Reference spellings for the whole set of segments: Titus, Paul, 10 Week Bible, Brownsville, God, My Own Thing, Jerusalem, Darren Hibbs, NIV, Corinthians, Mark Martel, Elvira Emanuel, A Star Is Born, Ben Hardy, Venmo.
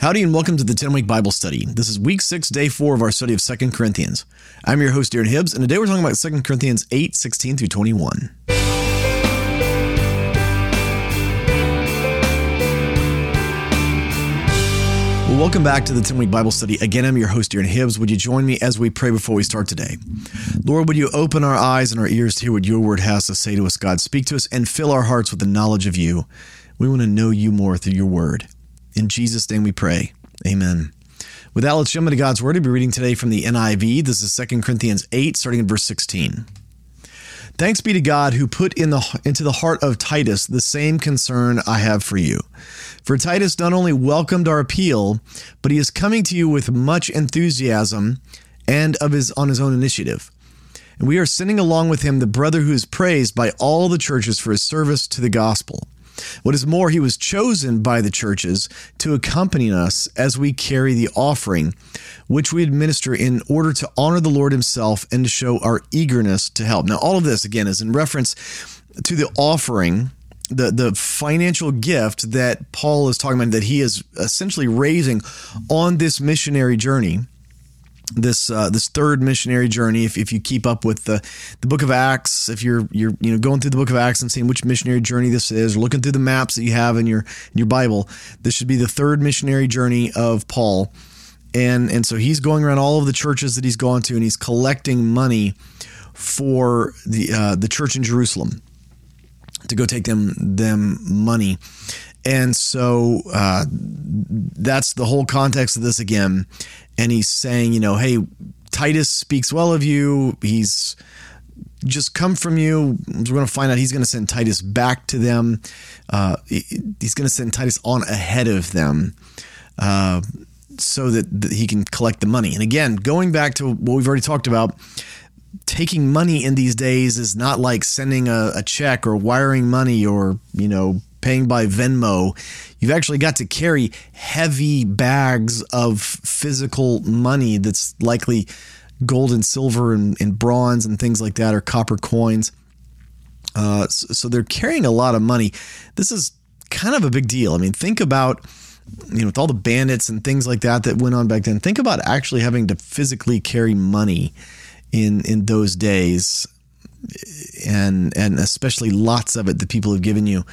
Howdy and welcome to the 10 Week Bible Study. This is week 6, day 4 of our study of 2 Corinthians. I'm your host, Darren Hibbs, and today we're talking about 2 Corinthians 8, 16 through 21. Well, welcome back to the 10 Week Bible Study. Again, I'm your host, Darren Hibbs. Would you join me as we pray before we start today? Lord, would you open our eyes and our ears to hear what your word has to say to us, God? Speak to us and fill our hearts with the knowledge of you. We want to know you more through your word. In Jesus' name we pray. Amen. With that, let's jump into God's Word. We'll be reading today from the NIV. This is 2 Corinthians 8, starting in verse 16. Thanks be to God who put into the heart of Titus the same concern I have for you. For Titus not only welcomed our appeal, but he is coming to you with much enthusiasm and on his own initiative. And we are sending along with him the brother who is praised by all the churches for his service to the gospel. What is more, he was chosen by the churches to accompany us as we carry the offering, which we administer in order to honor the Lord himself and to show our eagerness to help. Now, all of this, again, is in reference to the offering, the financial gift that Paul is talking about, that he is essentially raising on this missionary journey. This third missionary journey, if you keep up with the book of Acts, if you're going through the book of Acts and seeing which missionary journey this is, looking through the maps that you have in your Bible, this should be the third missionary journey of Paul. And so he's going around all of the churches that he's gone to, and he's collecting money for the church in Jerusalem to go take them money. And so that's the whole context of this again. And he's saying, hey, Titus speaks well of you. He's just come from you. We're going to find out he's going to send Titus back to them. He's going to send Titus on ahead of them so that he can collect the money. And again, going back to what we've already talked about, taking money in these days is not like sending a check or wiring money or, paying by Venmo. You've actually got to carry heavy bags of physical money that's likely gold and silver and bronze and things like that, or copper coins. So they're carrying a lot of money. This is kind of a big deal. I mean, think about, with all the bandits and things like that went on back then, think about actually having to physically carry money in those days, and especially lots of it that people have given you.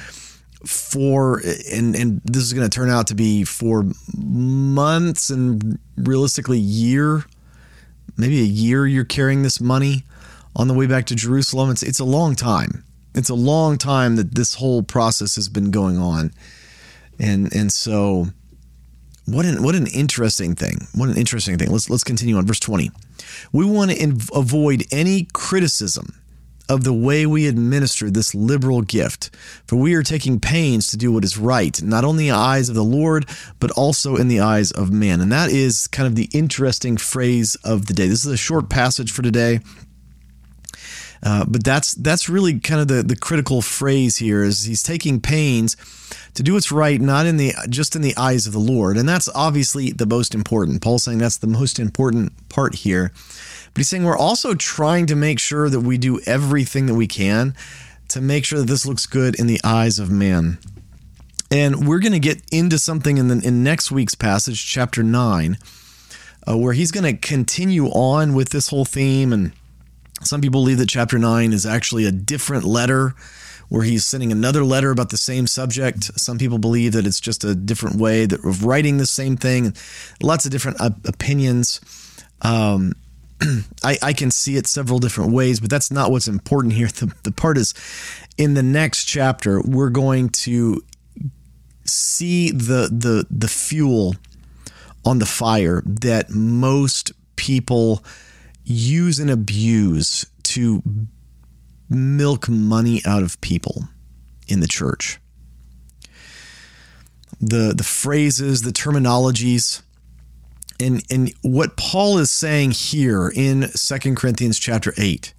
And this is going to turn out to be for months and realistically maybe a year you're carrying this money on the way back to Jerusalem. It's a long time. It's a long time that this whole process has been going on. And so what an interesting thing. Let's continue on verse 20. We want to avoid any criticism of the way we administer this liberal gift, for we are taking pains to do what is right, not only in the eyes of the Lord, but also in the eyes of man. And that is kind of the interesting phrase of the day. This is a short passage for today, but that's really kind of the critical phrase here. Is he's taking pains to do what's right, not just in the eyes of the Lord, and that's obviously the most important. Paul's saying that's the most important part here. But he's saying we're also trying to make sure that we do everything that we can to make sure that this looks good in the eyes of man. And we're going to get into something in next week's passage, chapter 9, where he's going to continue on with this whole theme. And some people believe that chapter 9 is actually a different letter where he's sending another letter about the same subject. Some people believe that it's just a different way of writing the same thing. Lots of different opinions. I can see it several different ways, but that's not what's important here. The part is, in the next chapter, we're going to see the fuel on the fire that most people use and abuse to milk money out of people in the church. The phrases, the terminologies. And what Paul is saying here in 2 Corinthians chapter 8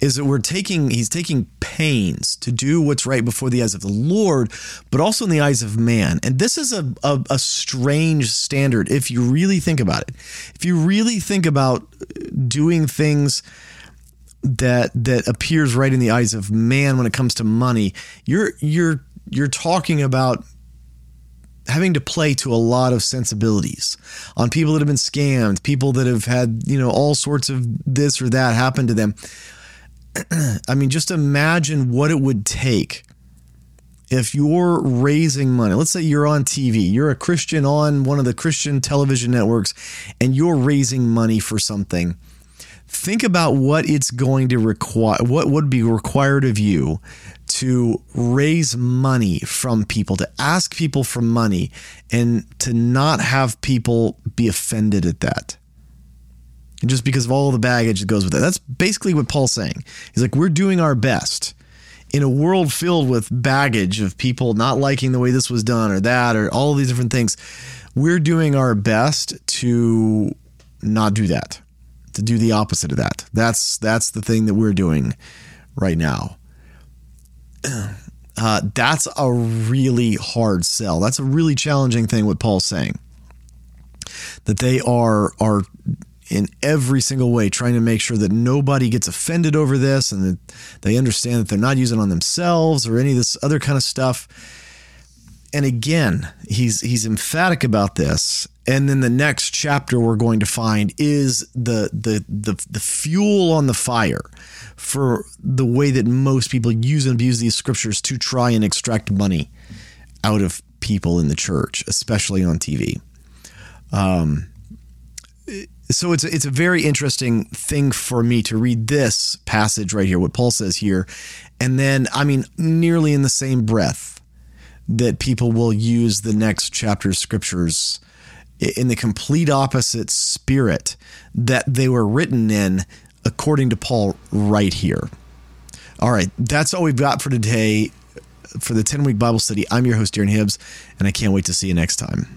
is that he's taking pains to do what's right before the eyes of the Lord, but also in the eyes of man. And this is a strange standard if you really think about it. If you really think about doing things that appears right in the eyes of man when it comes to money, you're talking about having to play to a lot of sensibilities on people that have been scammed, people that have had, you know, all sorts of this or that happen to them. I mean, just imagine what it would take if you're raising money. Let's say you're on TV, you're a Christian on one of the Christian television networks, and you're raising money for something. Think about what it's going to require, what would be required of you to raise money from people, to ask people for money, and to not have people be offended at that. And just because of all the baggage that goes with it. That's basically what Paul's saying. He's like, we're doing our best in a world filled with baggage of people not liking the way this was done or that or all of these different things. We're doing our best to not do that, to do the opposite of that. That's the thing that we're doing right now. That's a really hard sell. That's a really challenging thing, what Paul's saying, that they are in every single way trying to make sure that nobody gets offended over this and that they understand that they're not using it on themselves or any of this other kind of stuff. And again, he's emphatic about this. And then the next chapter we're going to find is the fuel on the fire for the way that most people use and abuse these scriptures to try and extract money out of people in the church, especially on TV. So it's a very interesting thing for me to read this passage right here, what Paul says here. And then, I mean, nearly in the same breath that people will use the next chapter's scriptures in the complete opposite spirit that they were written in, according to Paul right here. All right, that's all we've got for today for the 10-week Bible study. I'm your host, Darren Hibbs, and I can't wait to see you next time.